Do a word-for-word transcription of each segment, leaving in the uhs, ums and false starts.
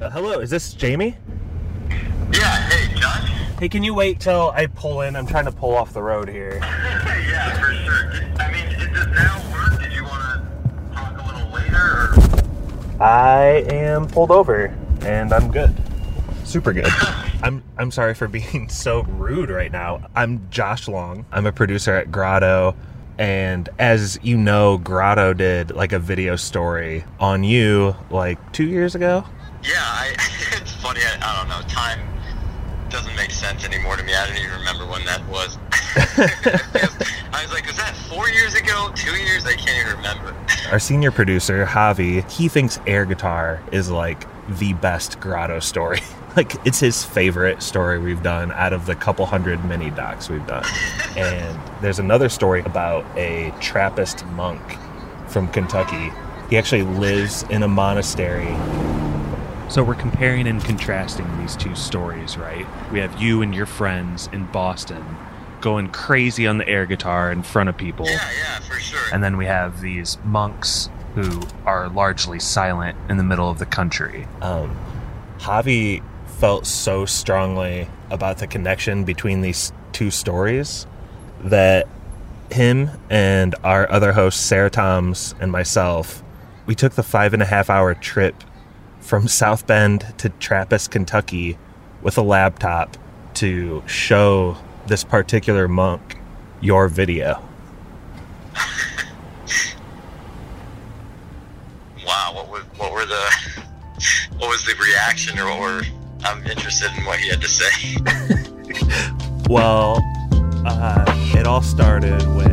Uh, hello, is this Jamie? Yeah, hey, Josh. Hey, can you wait till I pull in? I'm trying to pull off the road here. Yeah, for sure. Did, I mean, is this now work? Did you want to talk a little later? Or? I am pulled over, and I'm good. Super good. I'm I'm sorry for being so rude right now. I'm Josh Long. I'm a producer at Grotto. And as you know, Grotto did like a video story on you like two years ago. Yeah, I, it's funny. I, I don't know. Time doesn't make sense anymore to me. I don't even remember when that was. I was like, was that four years ago? Two years? I can't even remember. Our senior producer, Javi, he thinks air guitar is like the best Grotto story. Like, it's his favorite story we've done out of the couple hundred mini docs we've done. And there's another story about a Trappist monk from Kentucky. He actually lives in a monastery. So we're comparing and contrasting these two stories, right? We have you and your friends in Boston going crazy on the air guitar in front of people. Yeah, yeah, for sure. And then we have these monks who are largely silent in the middle of the country. Um, Javi felt so strongly about the connection between these two stories that him and our other host, Sarah Tomes, and myself, we took the five and a half hour trip from South Bend to Trappist, Kentucky with a laptop to show this particular monk your video. Wow, what was, what were the what was the reaction, or what were, I'm interested in what he had to say. Well, uh, it all started with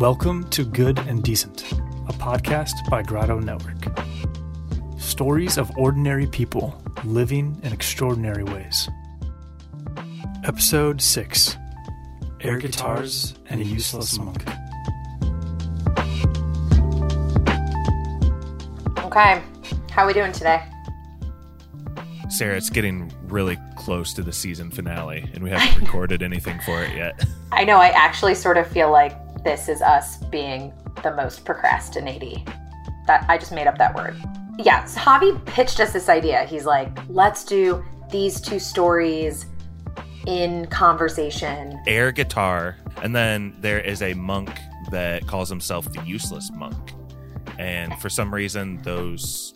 Welcome to Good and Decent, a podcast by Grotto Network. Stories of ordinary people living in extraordinary ways. Episode six, Air Guitars and a Useless Monk. Okay, how are we doing today? Sarah, it's getting really close to the season finale, and we haven't recorded anything for it yet. I know, I actually sort of feel like this is us being the most procrastinating. That I just made up that word. Yeah, so Javi pitched us this idea. He's like, let's do these two stories in conversation. Air guitar, and then there is a monk that calls himself the useless monk. And for some reason, those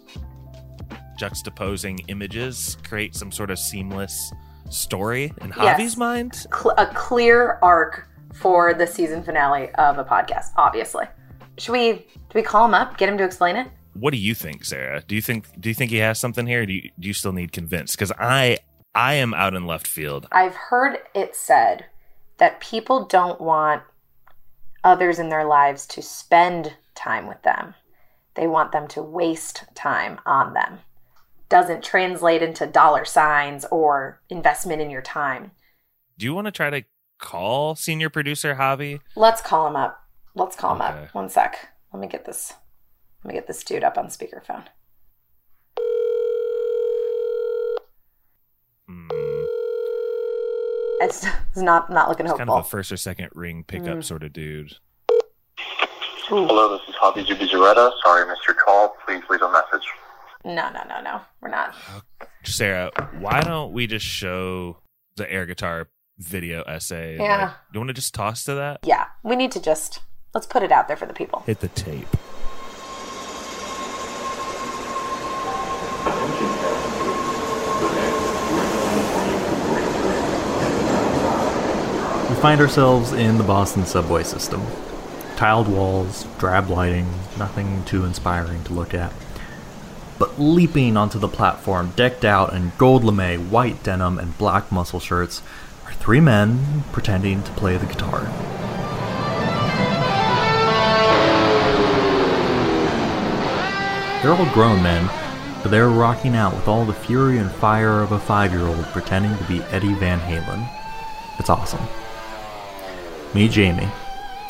juxtaposing images create some sort of seamless story in Javi's yes. mind. Cl- a clear arc for the season finale of a podcast, obviously. Should we do we call him up, get him to explain it? What do you think, Sarah? Do you think do you think he has something here? Or do you do you still need convinced? Because I I am out in left field. I've heard it said that people don't want others in their lives to spend time with them. They want them to waste time on them. Doesn't translate into dollar signs or investment in your time. Do you want to try to call senior producer Javi? Let's call him up. Let's call okay. him up. One sec. Let me get this. Let me get this dude up on speakerphone. Mm. It's, it's not not looking it's hopeful. Kind of a first or second ring pickup mm. sort of dude. Ooh. Hello, this is Javi Zubizarreta. Sorry, missed your call. Please leave a message. No, no, no, no. We're not. Sarah, why don't we just show the air guitar video essay? Yeah. Like, do you want to just toss to that? Yeah. We need to just, let's put it out there for the people. Hit the tape. We find ourselves in the Boston subway system. Tiled walls, drab lighting, nothing too inspiring to look at. But leaping onto the platform, decked out in gold lame, white denim, and black muscle shirts, are three men pretending to play the guitar. They're all grown men, but they're rocking out with all the fury and fire of a five-year-old pretending to be Eddie Van Halen. It's awesome. Me, Jamie.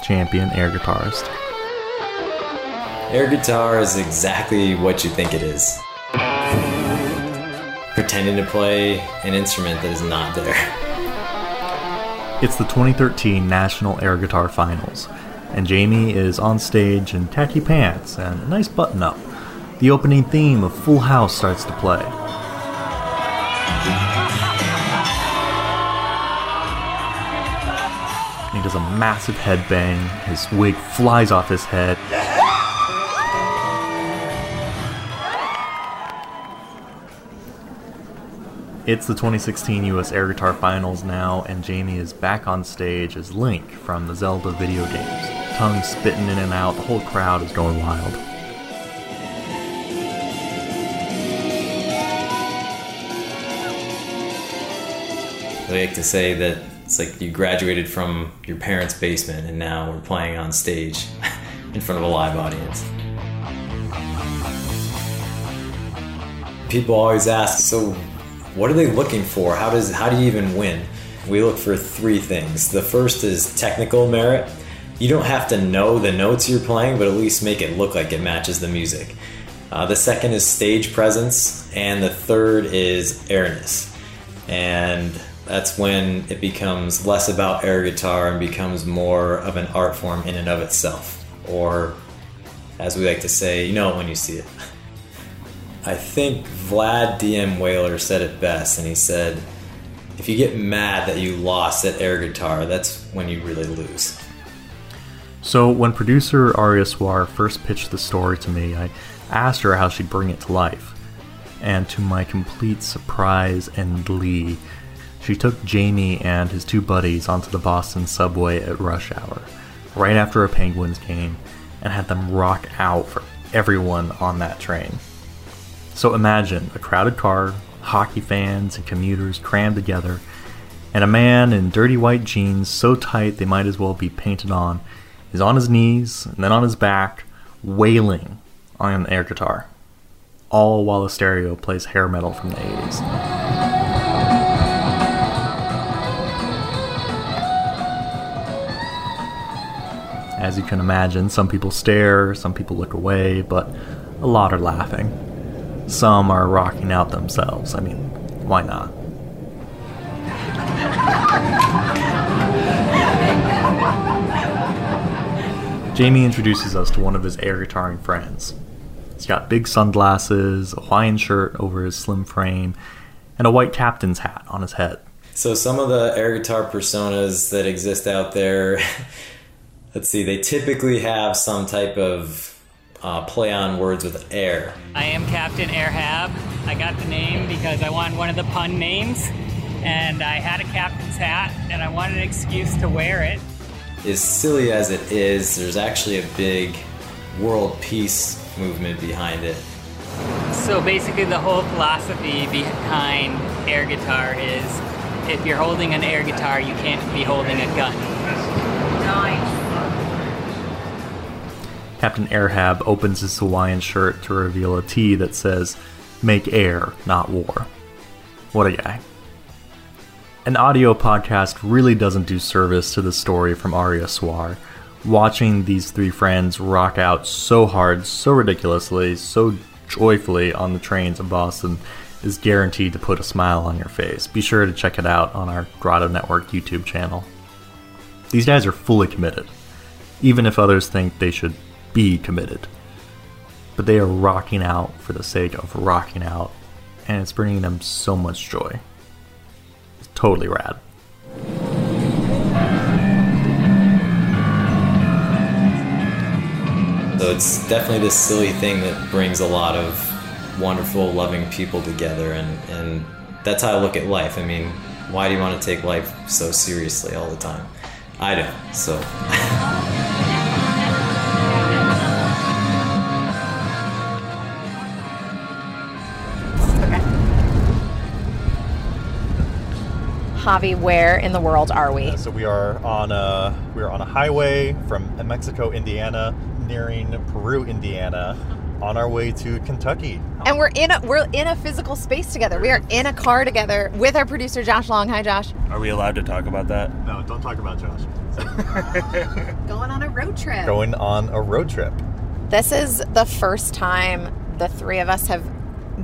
Champion air guitarist. Air guitar is exactly what you think it is. Pretending to play an instrument that is not there. It's the twenty thirteen National Air Guitar Finals, and Jamie is on stage in tacky pants and a nice button-up. The opening theme of Full House starts to play. He does a massive headbang, his wig flies off his head. It's the twenty sixteen U S Air Guitar Finals now, and Jamie is back on stage as Link from the Zelda video games. Tongue spitting in and out, the whole crowd is going wild. I like to say that it's like you graduated from your parents' basement and now we're playing on stage in front of a live audience. People always ask, so what are they looking for? How does how do you even win? We look for three things. The first is technical merit. You don't have to know the notes you're playing, but at least make it look like it matches the music. Uh, the second is stage presence, and the third is airness. And that's when it becomes less about air guitar and becomes more of an art form in and of itself. Or, as we like to say, you know it when you see it. I think Vlad D M Whaler said it best, and he said, if you get mad that you lost at air guitar, that's when you really lose. So when producer Aria Soir first pitched the story to me, I asked her how she'd bring it to life. And to my complete surprise and glee, she took Jamie and his two buddies onto the Boston subway at rush hour, right after a Penguins game, and had them rock out for everyone on that train. So imagine a crowded car, hockey fans and commuters crammed together, and a man in dirty white jeans so tight they might as well be painted on is on his knees and then on his back, wailing on an air guitar, all while the stereo plays hair metal from the eighties. As you can imagine, some people stare, some people look away, but a lot are laughing. Some are rocking out themselves. I mean, why not? Jamie introduces us to one of his air guitaring friends. He's got big sunglasses, a Hawaiian shirt over his slim frame, and a white captain's hat on his head. So some of the air guitar personas that exist out there, let's see, they typically have some type of Uh, play on words with air. I am Captain Airhab. I got the name because I wanted one of the pun names, and I had a captain's hat, and I wanted an excuse to wear it. As silly as it is, there's actually a big world peace movement behind it. So basically the whole philosophy behind air guitar is if you're holding an air guitar, you can't be holding a gun. Nice. Captain Airhab opens his Hawaiian shirt to reveal a T that says, "Make air, not war." What a guy. An audio podcast really doesn't do service to the story from Aria Soir. Watching these three friends rock out so hard, so ridiculously, so joyfully on the trains in Boston is guaranteed to put a smile on your face. Be sure to check it out on our Grotto Network YouTube channel. These guys are fully committed, even if others think they should be committed. But they are rocking out for the sake of rocking out, and it's bringing them so much joy. It's totally rad. So it's definitely this silly thing that brings a lot of wonderful, loving people together, and, and that's how I look at life. I mean, why do you want to take life so seriously all the time? I don't, so... Javi, where in the world are we? Uh, so we are on a we are on a highway from Mexico, Indiana, nearing Peru, Indiana, on our way to Kentucky. And we're in a we're in a physical space together. We are in a car together with our producer Josh Long. Hi, Josh. Are we allowed to talk about that? No, don't talk about Josh. Going on a road trip. Going on a road trip. This is the first time the three of us have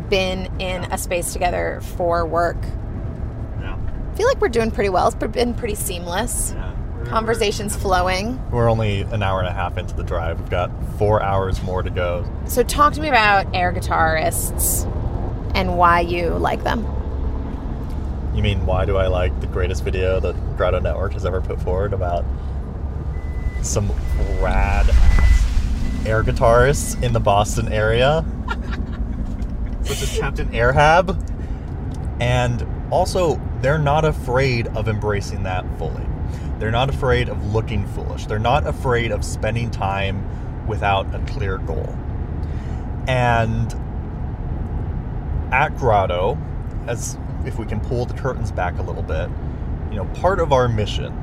been in a space together for work. I feel like we're doing pretty well. It's been pretty seamless. Yeah, Conversation's flowing. We're only an hour and a half into the drive. We've got four hours more to go. So talk to me about air guitarists and why you like them. You mean why do I like the greatest video that Grotto Network has ever put forward about some rad air guitarists in the Boston area, such as Captain Airhab, and also they're not afraid of embracing that fully. They're not afraid of looking foolish. They're not afraid of spending time without a clear goal. And at Grotto, as if we can pull the curtains back a little bit, you know, part of our mission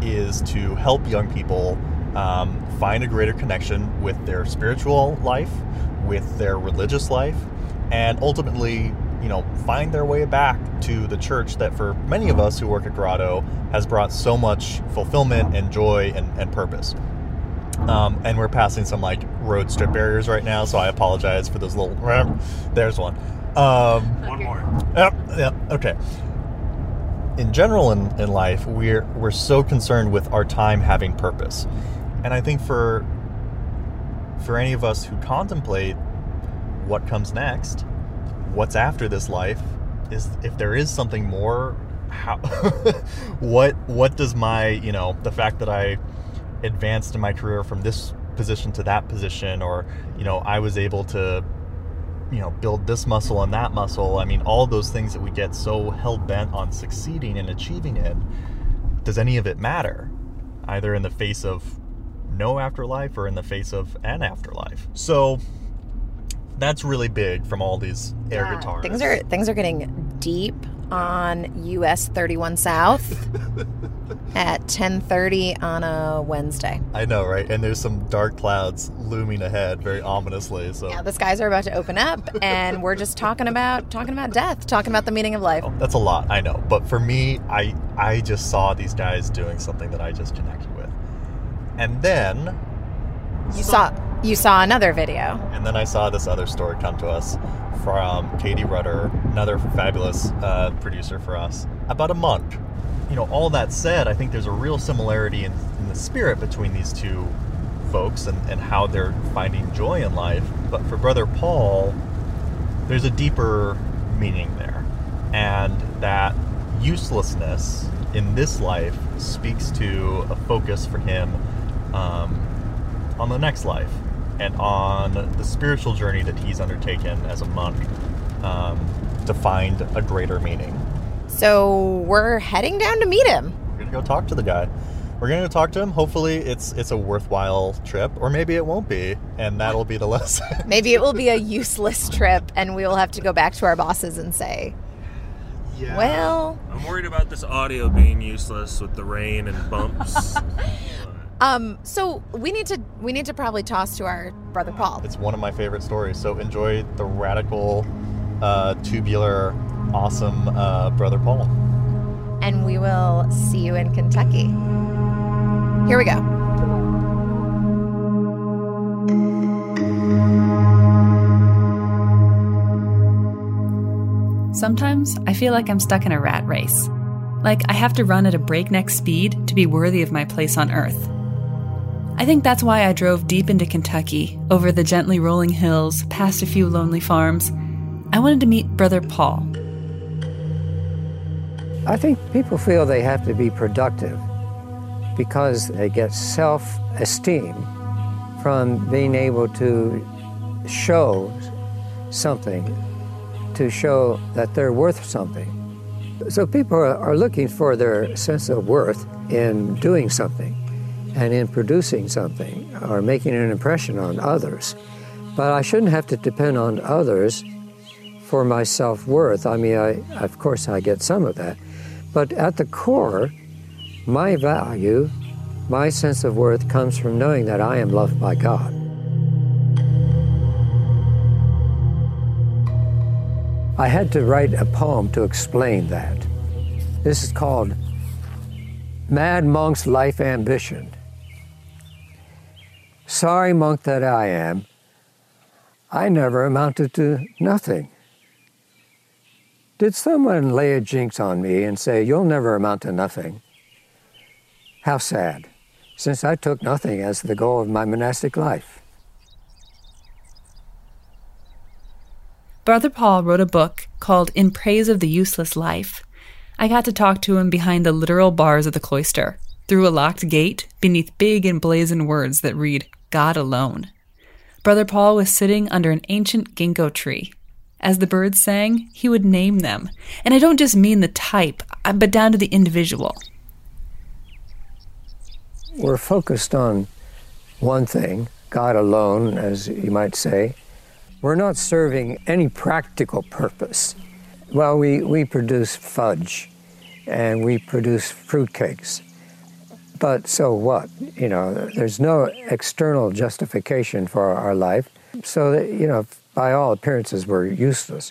is to help young people um, find a greater connection with their spiritual life, with their religious life, and ultimately, you know, find their way back to the church that for many of us who work at Grotto has brought so much fulfillment and joy and, and purpose. Um, and we're passing some like road strip barriers right now, so I apologize for those little, there's one. Um, one more. Yep, yep, okay. In general in, in life, we're we're so concerned with our time having purpose. And I think for for any of us who contemplate what comes next, what's after this life, is if there is something more, how what what does my, you know, the fact that I advanced in my career from this position to that position, or, you know, I was able to, you know, build this muscle and that muscle. I mean, all those things that we get so hell-bent on succeeding and achieving in, does any of it matter? Either in the face of no afterlife or in the face of an afterlife. So that's really big from all these air yeah, guitars. Things are things are getting deep on U S thirty-one South at ten thirty on a Wednesday. I know, right? And there's some dark clouds looming ahead very ominously. So yeah, the skies are about to open up, and we're just talking about talking about death, talking about the meaning of life. Oh, that's a lot, I know. But for me, I I just saw these guys doing something that I just connected with. And then You so- saw you saw another video. And then I saw this other story come to us from Katie Rudder, another fabulous uh, producer for us, about a monk. You know, all that said, I think there's a real similarity in, in the spirit between these two folks and, and how they're finding joy in life. But for Brother Paul, there's a deeper meaning there. And that uselessness in this life speaks to a focus for him um, on the next life and on the spiritual journey that he's undertaken as a monk um, to find a greater meaning. So we're heading down to meet him. We're going to go talk to the guy. We're going to go talk to him. Hopefully it's it's a worthwhile trip, or maybe it won't be, and that'll be the lesson. Maybe it will be a useless trip, and we will have to go back to our bosses and say, yeah, well, I'm worried about this audio being useless with the rain and bumps. um. So we need to we need to probably toss to our Brother Paul. It's one of my favorite stories, so enjoy the radical, uh, tubular, awesome uh, Brother Paul. And we will see you in Kentucky. Here we go. Sometimes I feel like I'm stuck in a rat race. Like I have to run at a breakneck speed to be worthy of my place on earth. I think that's why I drove deep into Kentucky, over the gently rolling hills, past a few lonely farms. I wanted to meet Brother Paul. I think people feel they have to be productive because they get self-esteem from being able to show something, to show that they're worth something. So people are looking for their sense of worth in doing something and in producing something or making an impression on others. But I shouldn't have to depend on others for my self-worth. I mean, I, of course I get some of that. But at the core, my value, my sense of worth comes from knowing that I am loved by God. I had to write a poem to explain that. This is called Mad Monk's Life Ambition. Sorry monk that I am, I never amounted to nothing. Did someone lay a jinx on me and say, you'll never amount to nothing? How sad, since I took nothing as the goal of my monastic life. Brother Paul wrote a book called In Praise of the Useless Life. I got to talk to him behind the literal bars of the cloister, through a locked gate, beneath big emblazoned words that read, God alone. Brother Paul was sitting under an ancient ginkgo tree. As the birds sang, he would name them. And I don't just mean the type, but down to the individual. We're focused on one thing, God alone, as you might say. We're not serving any practical purpose. Well, we, we produce fudge and we produce fruitcakes, but so what? You know, there's no external justification for our life, so that, you know, by all appearances, we're useless.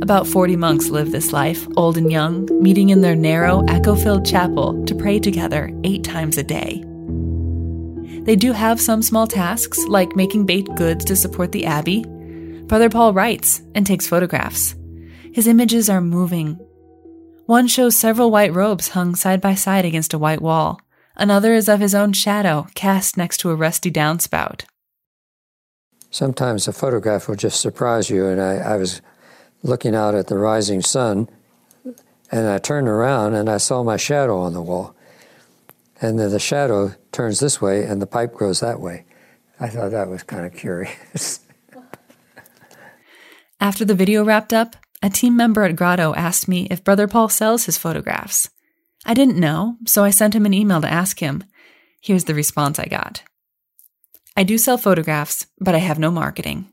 About forty monks live this life, old and young, meeting in their narrow, echo-filled chapel to pray together eight times a day. They do have some small tasks, like making baked goods to support the abbey. Brother Paul writes and takes photographs. His images are moving. One shows several white robes hung side by side against a white wall. Another is of his own shadow, cast next to a rusty downspout. Sometimes a photograph will just surprise you, and I, I was... looking out at the rising sun, and I turned around and I saw my shadow on the wall. And then the shadow turns this way and the pipe grows that way. I thought that was kind of curious. After the video wrapped up, a team member at Grotto asked me if Brother Paul sells his photographs. I didn't know, so I sent him an email to ask him. Here's the response I got. I do sell photographs, but I have no marketing.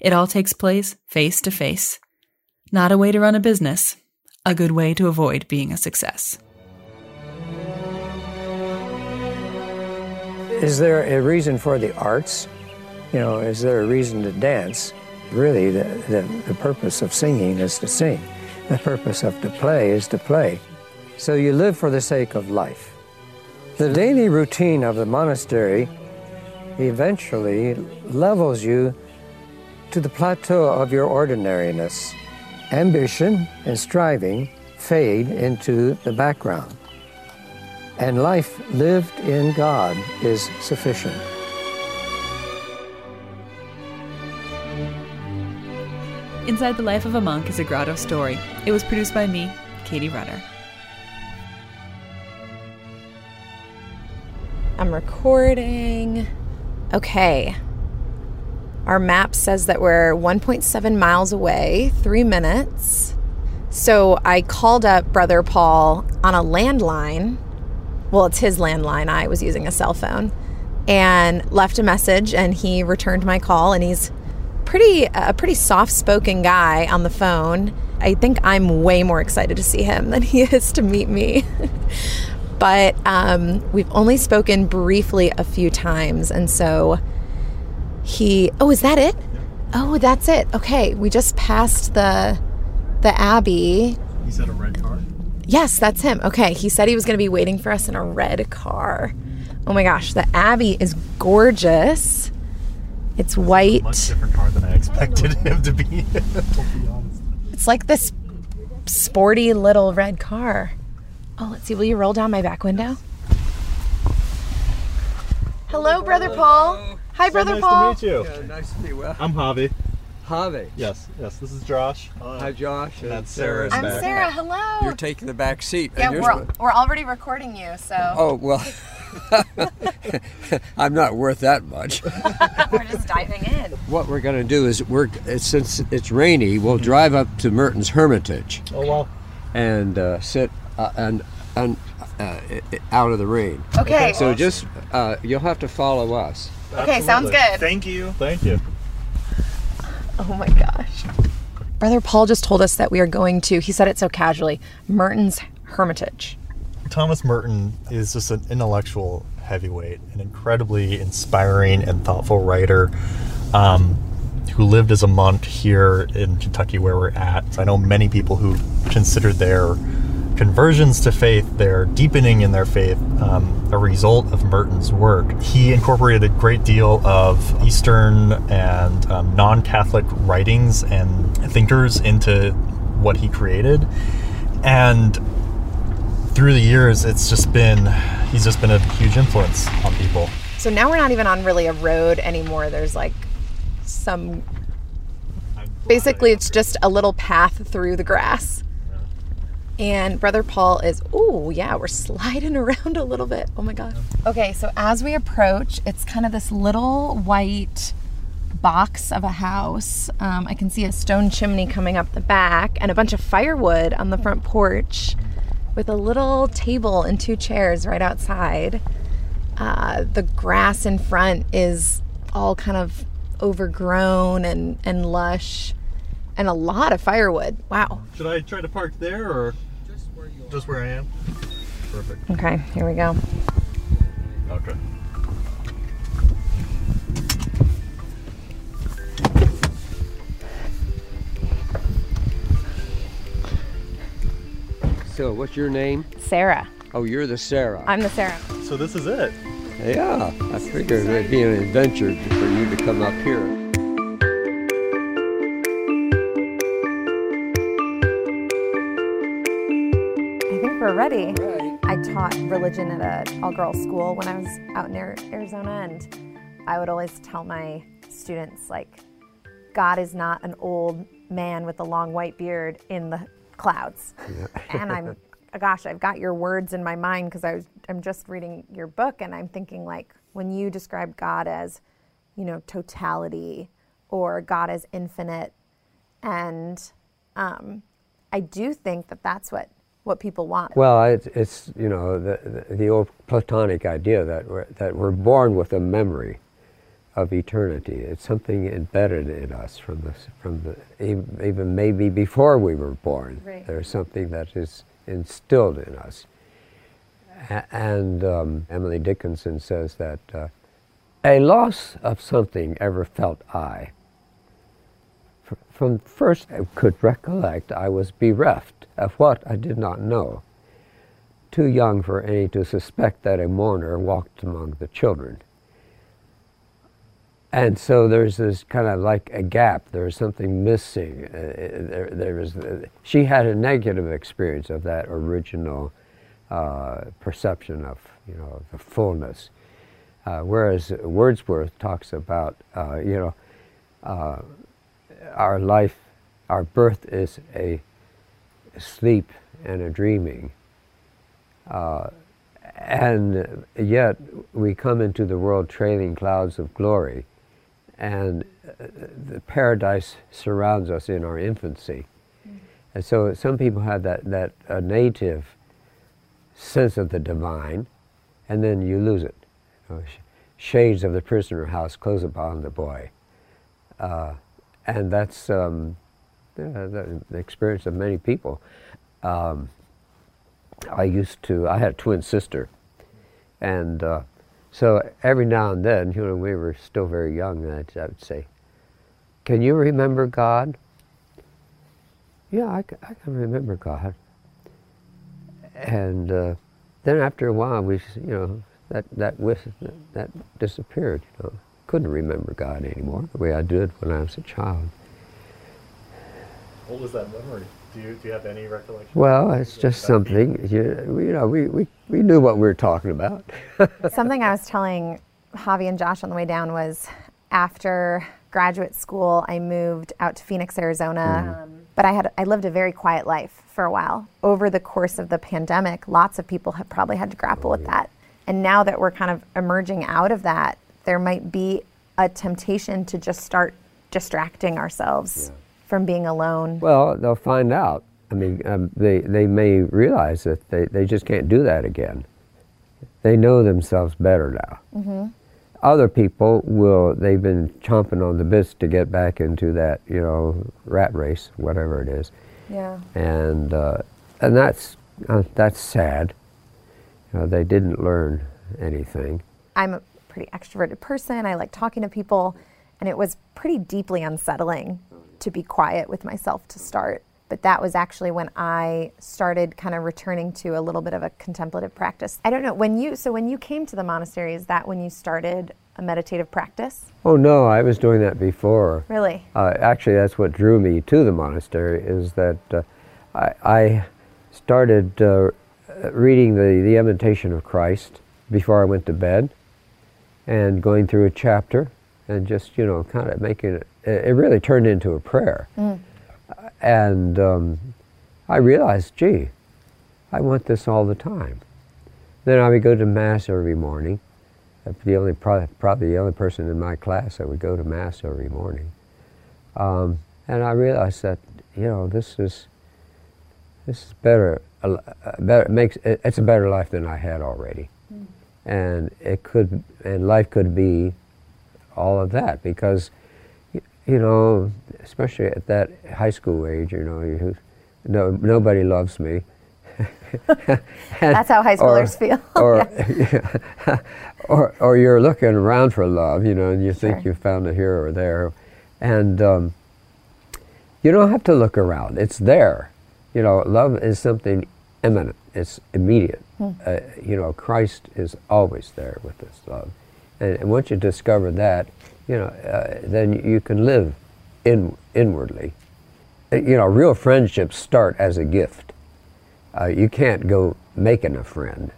It all takes place face to face. Not a way to run a business, a good way to avoid being a success. Is there a reason for the arts? You know, is there a reason to dance? Really, the, the, the purpose of singing is to sing. The purpose of to play is to play. So you live for the sake of life. The daily routine of the monastery eventually levels you to the plateau of your ordinariness. Ambition and striving fade into the background, and life lived in God is sufficient. Inside the Life of a Monk is a Grotto story. It was produced by me, Katie Rudder. I'm recording. Okay. Our map says that we're one point seven miles away, three minutes. So I called up Brother Paul on a landline. Well, it's his landline. I was using a cell phone. And left a message, and he returned my call. And he's pretty a pretty soft-spoken guy on the phone. I think I'm way more excited to see him than he is to meet me. But um, we've only spoken briefly a few times, and so... He, oh, is that it? Oh, that's it. Okay, we just passed the the abbey. He said a red car? Yes, that's him. Okay, he said he was going to be waiting for us in a red car. Oh my gosh, the abbey is gorgeous. It's white. It's a much different car than I expected him to be. To be honest. It's like this sporty little red car. Oh, let's see. Will you roll down my back window? Hello, Brother Paul. Hi, so Brother nice Paul. Nice to meet you. Yeah, nice to meet you. Well, I'm Javi. Javi. Yes, yes. This is Josh. Hi, Hi Josh. And that's Sarah. I'm back. Sarah. Hello. You're taking the back seat. Yeah, we're al- we're already recording you, so. Oh well, I'm not worth that much. We're just diving in. What we're going to do is we're since it's rainy, we'll drive up to Merton's Hermitage. Oh wow. And uh, sit uh, and and uh, out of the rain. Okay. So awesome. just uh, you'll have to follow us. Okay, absolutely. Sounds good. Thank you. Thank you. Oh my gosh. Brother Paul just told us that we are going to, he said it so casually, Merton's Hermitage. Thomas Merton is just an intellectual heavyweight, an incredibly inspiring and thoughtful writer um, who lived as a monk here in Kentucky where we're at. So I know many people who consider their conversions to faith, their deepening in their faith, um, a result of Merton's work. He incorporated a great deal of Eastern and um, non-Catholic writings and thinkers into what he created. And through the years, it's just been, he's just been a huge influence on people. So now we're not even on really a road anymore. There's like some, basically it's just a little path through the grass. And Brother Paul is, ooh, yeah, we're sliding around a little bit. Oh my God. Okay, so as we approach, it's kind of this little white box of a house. Um, I can see a stone chimney coming up the back and a bunch of firewood on the front porch with a little table and two chairs right outside. Uh, the grass in front is all kind of overgrown and, and lush. And a lot of firewood. Wow. Should I try to park there or just where you are? Just where I am? Perfect. Okay, here we go. Okay. So, what's your name? Sarah. Oh, you're the Sarah. I'm the Sarah. So this is it. Yeah, I figured it'd be an adventure for you to come up here. Ready. Right. I taught religion at an all-girls school when I was out in Arizona, and I would always tell my students, like, God is not an old man with a long white beard in the clouds. Yeah. And I'm, gosh, I've got your words in my mind because I was, I'm just reading your book, and I'm thinking, like, when you describe God as, you know, totality or God as infinite, and um, I do think that that's what what people want. Well, it's, it's you know, the, the old Platonic idea that we're, that we're born with a memory of eternity. It's something embedded in us from the, from the, even maybe before we were born. Right. There's something that is instilled in us. A- and um, Emily Dickinson says that, uh, a loss of something ever felt I. F- from first I could recollect, I was bereft of what I did not know, too young for any to suspect that a mourner walked among the children. And so there's this kind of like a gap, there's something missing. Uh, there, there is, uh, she had a negative experience of that original uh, perception of, you know, the fullness. Uh, whereas Wordsworth talks about, uh, you know, uh, our life, our birth is a sleep and a dreaming, uh, and yet we come into the world trailing clouds of glory, and the paradise surrounds us in our infancy. Mm-hmm. And so some people have that that uh, native sense of the divine, and then you lose it. You know, shades of the prisoner house close upon the boy, uh, and that's. Um, Yeah, the experience of many people. Um, I used to, I had a twin sister. And uh, so every now and then, you know, we were still very young, and I, I would say, can you remember God? Yeah, I, I can remember God. And uh, then after a while, we, you know, that that, whiff, that disappeared. You know, couldn't remember God anymore the way I did when I was a child. What was that memory? Do you do you have any recollection? Well, it's just something, you, you know, we, we, we knew what we were talking about. Something I was telling Javi and Josh on the way down was after graduate school, I moved out to Phoenix, Arizona, mm. um, but I had I lived a very quiet life for a while. Over the course of the pandemic, lots of people have probably had to grapple oh, yeah. with that. And now that we're kind of emerging out of that, there might be a temptation to just start distracting ourselves. Yeah. From being alone? Well, they'll find out. I mean, um, they, they may realize that they, they just can't do that again. They know themselves better now. Mm-hmm. Other people will, they've been chomping on the bits to get back into that, you know, rat race, whatever it is. Yeah. And uh, and that's uh, that's sad. You know, they didn't learn anything. I'm a pretty extroverted person. I like talking to people, and it was pretty deeply unsettling to be quiet with myself to start. But that was actually when I started kind of returning to a little bit of a contemplative practice. I don't know, when you, so when you came to the monastery, is that when you started a meditative practice? Oh no, I was doing that before. Really? Uh, actually, that's what drew me to the monastery, is that uh, I, I started uh, reading the, the Imitation of Christ before I went to bed, and going through a chapter, and just, you know, kind of making it, it really turned into a prayer. Mm. And um, I realized, gee, I want this all the time. Then I would go to Mass every morning. I'm the only, probably the only person in my class that would go to Mass every morning. Um, and I realized that, you know, this is, this is better, uh, better makes, it's a better life than I had already. Mm. And it could, and life could be all of that, because you know, especially at that high school age, you know, you, no, nobody loves me. And, that's how high schoolers or, feel. Or, yeah. or, or you're looking around for love, you know, and you sure. think you found it here or there. And um, you don't have to look around. It's there. You know, love is something imminent. It's immediate. Hmm. Uh, you know, Christ is always there with this love. And, and once you discover that, you know, uh, then you can live in, inwardly. You know, real friendships start as a gift. Uh, you can't go making a friend.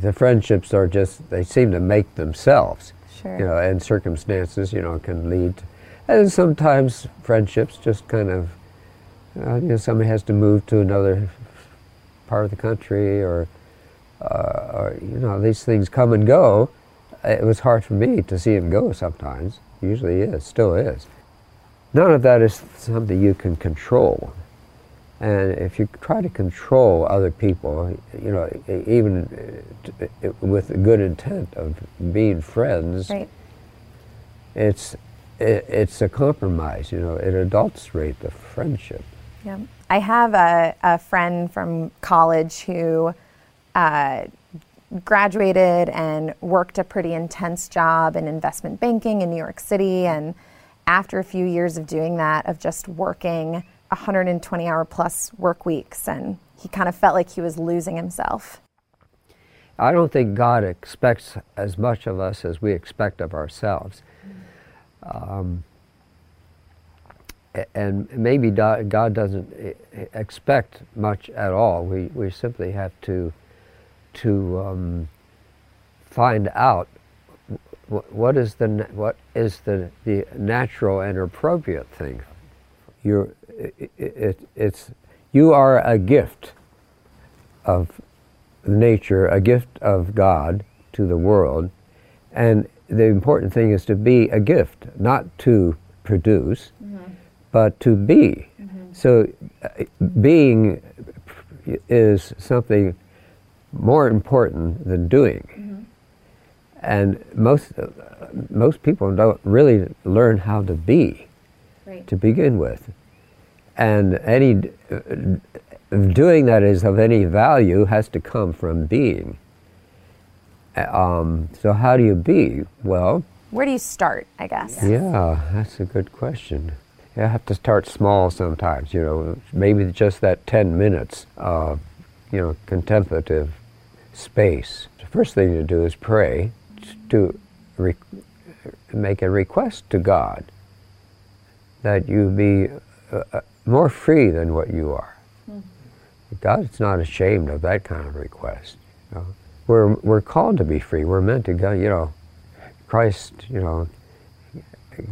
The friendships are just, they seem to make themselves. Sure. You know, and circumstances, you know, can lead to, and sometimes friendships just kind of, uh, you know, somebody has to move to another part of the country, or, uh, or you know, these things come and go. It was hard for me to see him go sometimes. Usually is, still is. None of that is something you can control. And if you try to control other people, you know, even with the good intent of being friends, right. it's it, it's a compromise, you know, it adulterates the friendship. Yeah. I have a, a friend from college who uh, graduated and worked a pretty intense job in investment banking in New York City, and after a few years of doing that, of just working one hundred twenty hour plus work weeks, and he kind of felt like he was losing himself. I don't think God expects as much of us as we expect of ourselves. Um, and maybe God doesn't expect much at all. We, we simply have to to um, find out wh what is the what is the the natural and appropriate thing. You're it, it, it's you are a gift of nature, a gift of God to the world, and the important thing is to be a gift, not to produce, mm-hmm. but to be. Mm-hmm. So uh, being is something more important than doing. Mm-hmm. And most uh, most people don't really learn how to be right. to begin with. And any uh, doing that is of any value has to come from being. Um, so how do you be? Well, where do you start, I guess? Yeah, that's a good question. You have to start small sometimes, you know, maybe just that ten minutes of, you know, contemplative space. The first thing to do is pray, to re make a request to God that you be uh, more free than what you are. Mm-hmm. God's not ashamed of that kind of request. You know? We're we're called to be free. We're meant to go. You know, Christ, you know,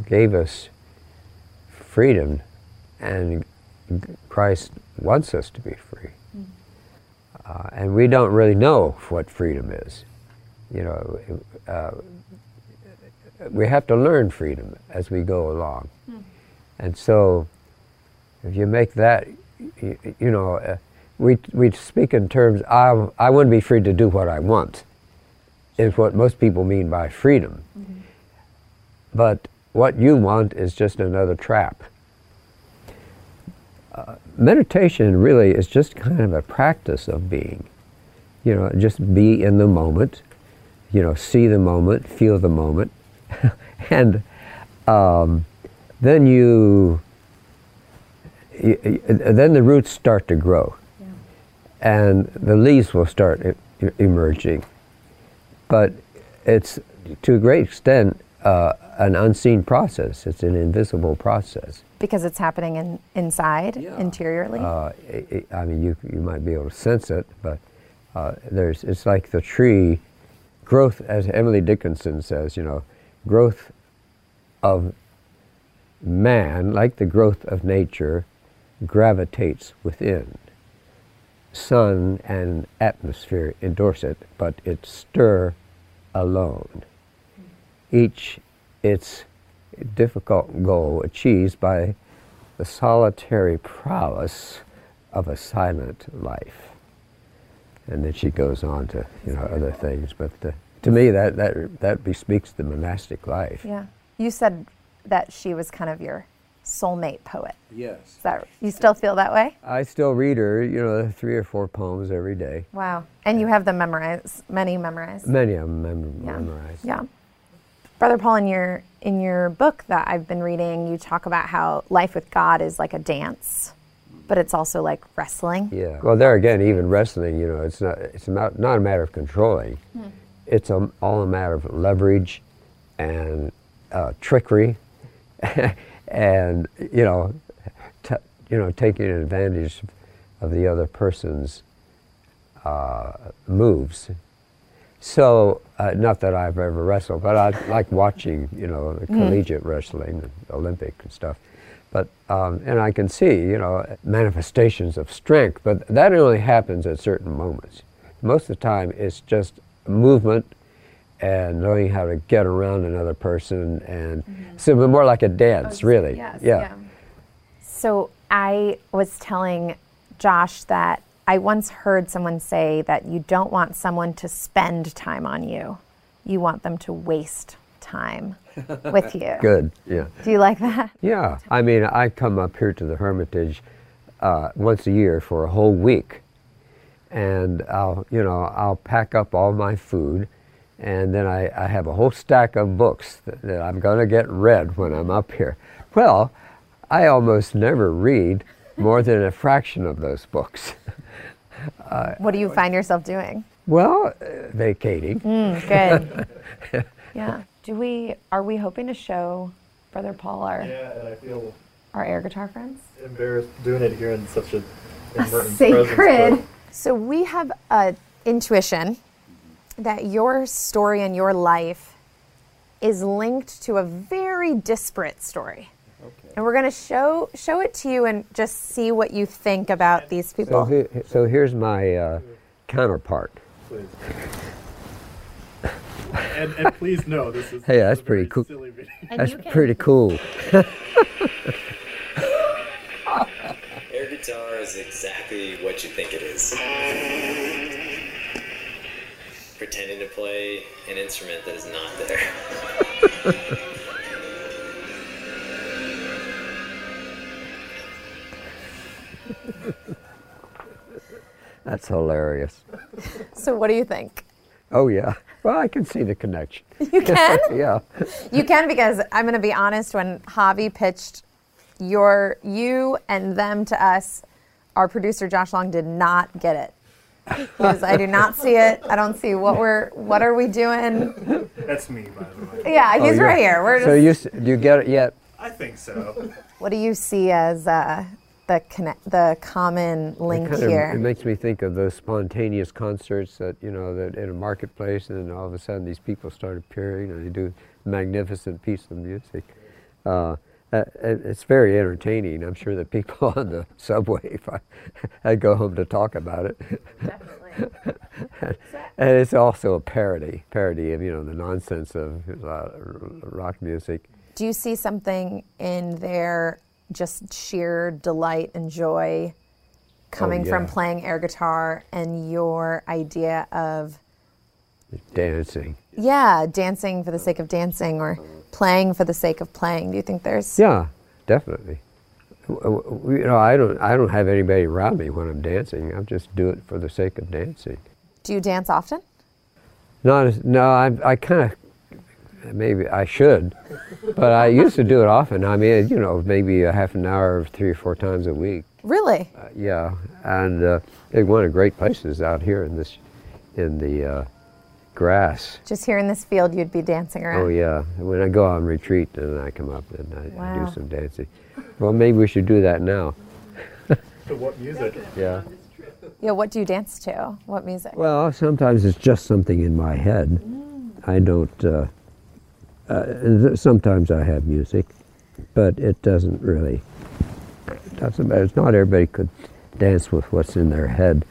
gave us freedom, and Christ wants us to be free. Mm-hmm. Uh, and we don't really know what freedom is. You know, uh, we have to learn freedom as we go along. Mm. And so, if you make that, you, you know, uh, we we speak in terms, I, I wouldn't be free to do what I want, is what most people mean by freedom. Mm-hmm. But what you want is just another trap. Uh, meditation really is just kind of a practice of being. You know, just be in the moment, you know, see the moment, feel the moment, and um, then you then the roots start to grow, yeah. and the leaves will start emerging. But it's, to a great extent, uh, an unseen process. It's an invisible process. Because it's happening in, inside, yeah. interiorly? Uh, it, it, I mean, you, you might be able to sense it, but uh, there's, it's like the tree growth, as Emily Dickinson says, you know, growth of man, like the growth of nature, gravitates within. Sun and atmosphere endorse it, but it stir alone. Each its difficult goal achieved by the solitary prowess of a silent life. And then she goes on to, you know, other things. But uh, to me, that, that, that bespeaks the monastic life. Yeah. You said that she was kind of your soulmate poet. Yes. Is that, you still feel that way? I still read her, you know, three or four poems every day. Wow. And you have them memorized, many memorized? Many of them mem yeah. memorized. Yeah. Brother Paul, in your, in your book that I've been reading, you talk about how life with God is like a dance, but it's also like wrestling. Yeah. Well, there again, even wrestling, you know, it's not, it's not, not a matter of controlling. Hmm. It's a, all a matter of leverage and uh, trickery and, you know, t you know, taking advantage of the other person's uh, moves. So, uh, not that I've ever wrestled, but I like watching, you know, the collegiate mm. wrestling, the Olympic and stuff. But, um, and I can see, you know, manifestations of strength, but that only happens at certain moments. Most of the time, it's just movement and knowing how to get around another person, and mm-hmm. so more like a dance, oh, really. Yes, yeah. yeah. So, I was telling Josh that I once heard someone say that you don't want someone to spend time on you. You want them to waste time with you. Good, yeah. Do you like that? Yeah. I mean, I come up here to the Hermitage uh, once a year for a whole week. And I'll, you know, I'll pack up all my food, and then I, I have a whole stack of books that, that I'm going to get read when I'm up here. Well, I almost never read more than a fraction of those books. Uh, what do you find yourself doing? Well, uh, vacating. Mm, good. yeah. Do we? Are we hoping to show Brother Paul our? Yeah, and I feel our air guitar friends. Embarrassed doing it here in such a, a sacred. Presence, so we have an intuition that your story and your life is linked to a very disparate story. And we're going to show show it to you and just see what you think about these people. So, he, so here's my uh, counterpart. Please. and, and please know this is. Hey, that's pretty cool. That's pretty cool. Air guitar is exactly what you think it is. Pretending to play an instrument that is not there. That's hilarious. So what do you think? Oh, yeah. Well, I can see the connection. You can? yeah. You can, because I'm going to be honest, when Javi pitched your you and them to us, our producer, Josh Long, did not get it. He was, I do not see it. I don't see what we're, what are we doing? That's me, by the way. Yeah, he's oh, right here. We're so just you, do you get it yet? I think so. What do you see as... Uh, The, connect, the common link it here. Of, it makes me think of those spontaneous concerts that, you know, that in a marketplace, and then all of a sudden these people start appearing and they do a magnificent piece of music. Uh, it's very entertaining. I'm sure the people on the subway, I, I'd go home to talk about it. Definitely. and, and it's also a parody, parody of, you know, the nonsense of uh, rock music. Do you see something in their just sheer delight and joy coming oh, yeah. from playing air guitar and your idea of dancing? Yeah, dancing for the sake of dancing or playing for the sake of playing. Do you think there's... Yeah, definitely. You know, I don't, I don't have anybody around me when I'm dancing. I just do it for the sake of dancing. Do you dance often? Not as, no, I, I kind of maybe I should, but I used to do it often. I mean, you know, maybe a half an hour, three or four times a week. Really? Uh, yeah, and uh, it's one of the great places out here in this, in the uh, grass. Just here in this field, you'd be dancing around. Oh yeah, when I go on retreat, and I come up and I, wow. I do some dancing. Well, maybe we should do that now. So what music? Yeah. Yeah, what do you dance to? What music? Well, sometimes it's just something in my head. Mm. I don't, uh, uh, sometimes I have music, but it doesn't really, it doesn't matter. It's not everybody could dance with what's in their head.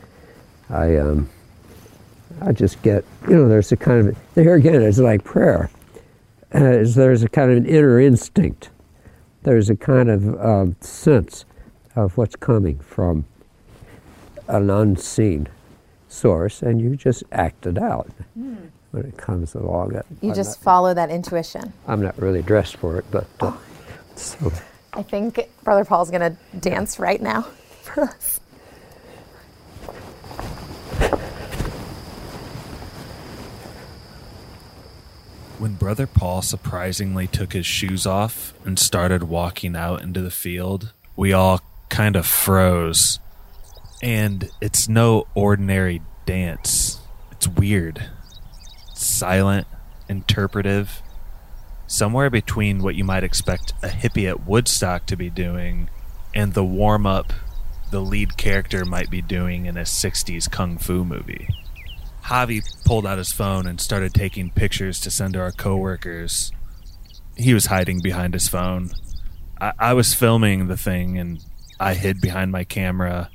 I, um, I just get, you know, there's a kind of, here again, it's like prayer. Uh, there's a kind of an inner instinct. There's a kind of um, sense of what's coming from an unseen source, and you just act it out mm. when it comes along. You I'm just not, follow that intuition. I'm not really dressed for it, but uh, oh. so. I think Brother Paul's gonna dance right now for us. When Brother Paul surprisingly took his shoes off and started walking out into the field, we all kind of froze. And it's no ordinary dance. It's weird, silent, interpretive, somewhere between what you might expect a hippie at Woodstock to be doing and the warm-up the lead character might be doing in a sixties kung fu movie. Javi pulled out his phone and started taking pictures to send to our coworkers. He was hiding behind his phone. I, I was filming the thing, and I hid behind my camera.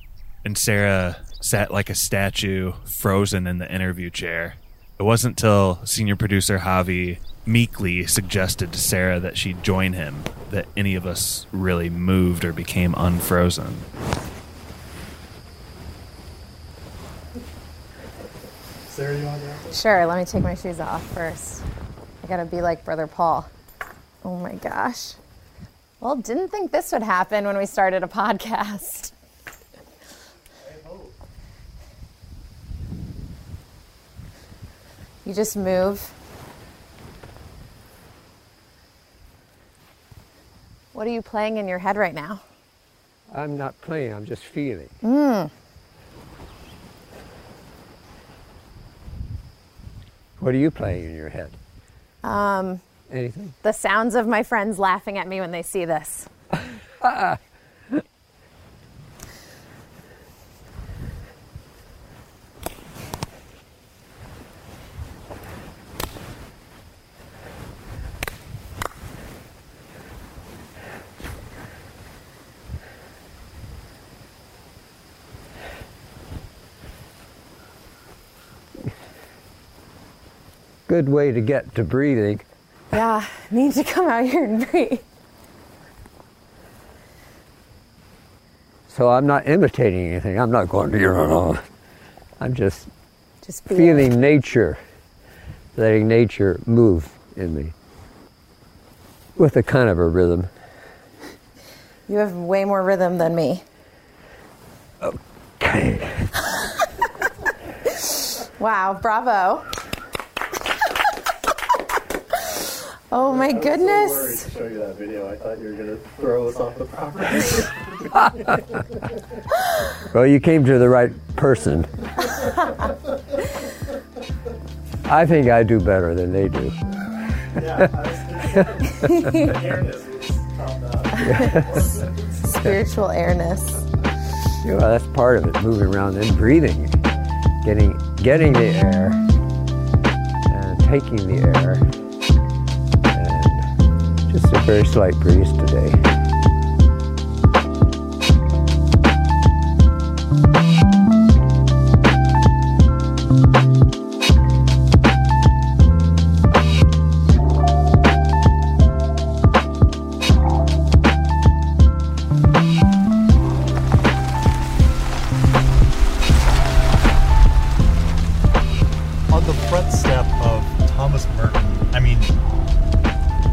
And Sarah sat like a statue, frozen in the interview chair. It wasn't till senior producer Javi meekly suggested to Sarah that she join him that any of us really moved or became unfrozen. Sarah, you want to? Sure, let me take my shoes off first. I gotta be like Brother Paul. Oh my gosh. Well, didn't think this would happen when we started a podcast. You just move. What are you playing in your head right now? I'm not playing, I'm just feeling. Mm. What are you playing in your head? Um, Anything? The sounds of my friends laughing at me when they see this. Good way to get to breathing. Yeah, need to come out here and breathe. So I'm not imitating anything. I'm not going to your own. I'm just, just feeling it. Nature, letting nature move in me with a kind of a rhythm. You have way more rhythm than me. Okay. Wow, bravo. Oh my goodness! I was so worried to show you that video. I thought you were going to throw us off the property. Well, you came to the right person. I think I do better than they do. Yeah, I was just airness was top notch. Spiritual airness. Yeah, well, that's part of it. Moving around and breathing, getting getting the air, and taking the air. Just a very slight breeze today. On the front step of Thomas Merton, I mean,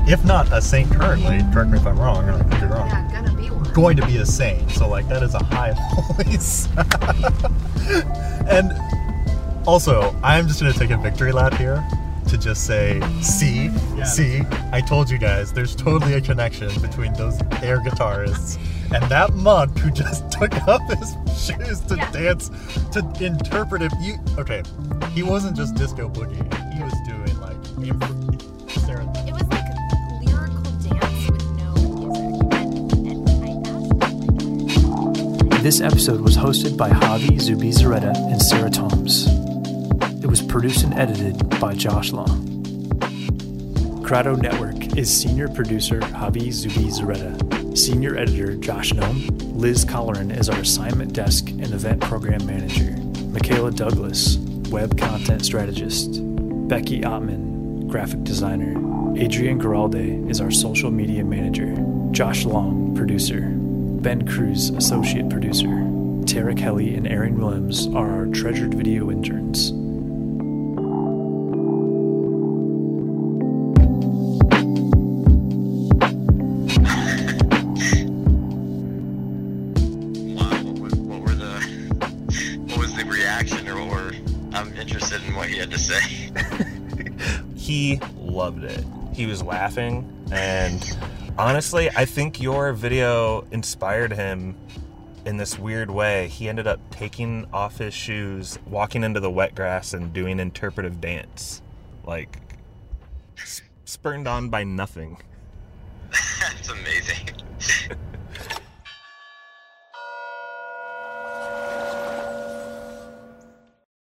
if not a saint currently, correct me if I'm wrong, I could be wrong. Yeah, gonna be one. Going to be a saint, so like that is a high place. And also, I'm just gonna take a victory lap here to to just say, see, yeah, see, I told you guys, there's totally a connection between those air guitarists and that monk who just took off his shoes to yeah. dance, to interpret it. You, okay, he wasn't just disco boogie. He was doing like... Sarah. It was like lyrical dance with no music. And, and this episode was hosted by Javi Zubizarreta and Sarah Tomes. It was produced and edited by Josh Long. Grotto Network is senior producer Javi Zubizarreta, senior editor Josh Long. Liz Colleran is our assignment desk and event program manager. Michaela Douglas, web content strategist. Becky Ottman, graphic designer. Adrian Giralde is our social media manager. Josh Long, producer. Ben Cruz, associate producer. Tara Kelly and Aaron Williams are our treasured video interns. He loved it. He was laughing, and honestly, I think your video inspired him in this weird way. He ended up taking off his shoes, walking into the wet grass, and doing interpretive dance, like spurned on by nothing.